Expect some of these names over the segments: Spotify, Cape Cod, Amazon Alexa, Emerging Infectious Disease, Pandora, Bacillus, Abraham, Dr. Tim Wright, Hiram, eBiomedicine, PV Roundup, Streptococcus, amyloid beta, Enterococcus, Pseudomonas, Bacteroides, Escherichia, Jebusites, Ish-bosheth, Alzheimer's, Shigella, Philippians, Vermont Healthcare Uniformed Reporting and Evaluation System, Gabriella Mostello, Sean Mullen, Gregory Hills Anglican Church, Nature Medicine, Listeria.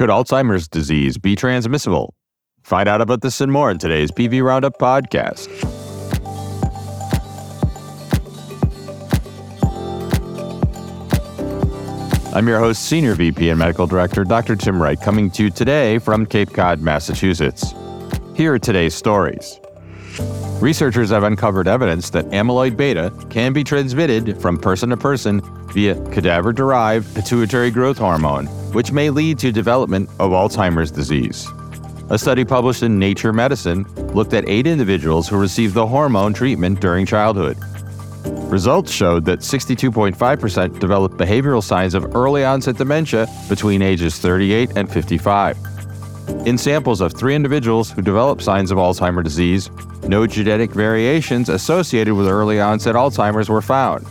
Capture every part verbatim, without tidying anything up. Could Alzheimer's disease be transmissible? Find out about this and more in today's P V Roundup podcast. I'm your host, Senior V P and Medical Director, Doctor Tim Wright, coming to you today from Cape Cod, Massachusetts. Here are today's stories. Researchers have uncovered evidence that amyloid beta can be transmitted from person to person via cadaver-derived pituitary growth hormone, which may lead to development of Alzheimer's disease. A study published in Nature Medicine looked at eight individuals who received the hormone treatment during childhood. Results showed that sixty-two point five percent developed behavioral signs of early-onset dementia between ages thirty-eight and fifty-five. In samples of three individuals who developed signs of Alzheimer's disease, no genetic variations associated with early-onset Alzheimer's were found.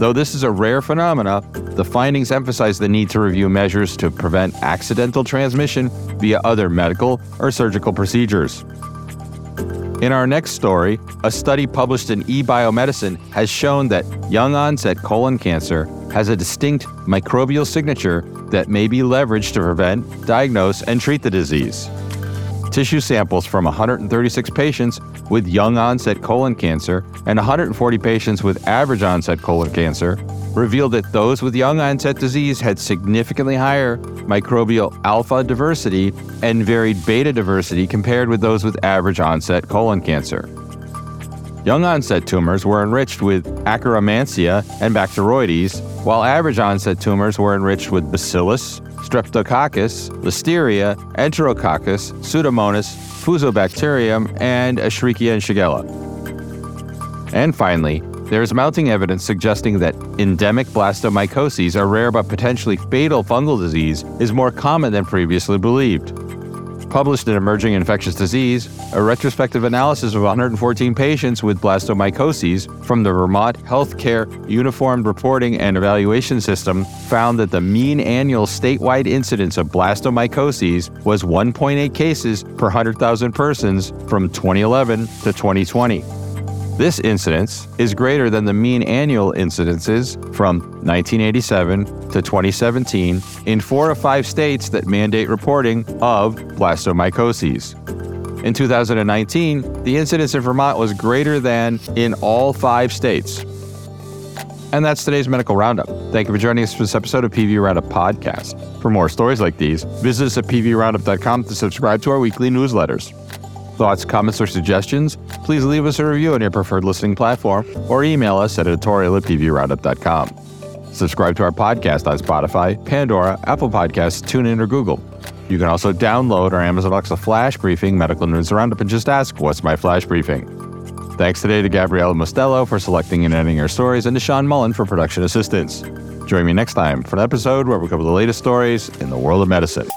Though this is a rare phenomena, the findings emphasize the need to review measures to prevent accidental transmission via other medical or surgical procedures. In our next story, a study published in eBiomedicine has shown that young-onset colon cancer has a distinct microbial signature that may be leveraged to prevent, diagnose, and treat the disease. Tissue samples from one hundred thirty-six patients with young-onset colon cancer and one hundred forty patients with average-onset colon cancer revealed that those with young-onset disease had significantly higher microbial alpha diversity and varied beta diversity compared with those with average-onset colon cancer. Young-onset tumors were enriched with Akkermansia and Bacteroides, while average-onset tumors were enriched with Bacillus, Streptococcus, Listeria, Enterococcus, Pseudomonas, Fusobacterium, and Escherichia and Shigella. And finally, there is mounting evidence suggesting that endemic blastomycoses, a rare but potentially fatal fungal disease, is more common than previously believed. Published in Emerging Infectious Disease, a retrospective analysis of one hundred fourteen patients with blastomycoses from the Vermont Healthcare Uniformed Reporting and Evaluation System found that the mean annual statewide incidence of blastomycoses was one point eight cases per one hundred thousand persons from twenty eleven to twenty twenty. This incidence is greater than the mean annual incidences from nineteen eighty-seven to twenty seventeen in four of five states that mandate reporting of blastomycoses. In two thousand nineteen, the incidence in Vermont was greater than in all five states. And that's today's Medical Roundup. Thank you for joining us for this episode of P V Roundup Podcast. For more stories like these, visit us at p v roundup dot com to subscribe to our weekly newsletters. Thoughts, comments, or suggestions, please leave us a review on your preferred listening platform or email us at editorial at p v roundup dot com. Subscribe to our podcast on Spotify, Pandora, Apple Podcasts, TuneIn, or Google. You can also download our Amazon Alexa Flash Briefing Medical News Roundup and just ask, "What's my Flash Briefing?" Thanks today to Gabriella Mostello for selecting and editing our stories and to Sean Mullen for production assistance. Join me next time for an episode where we cover the latest stories in the world of medicine.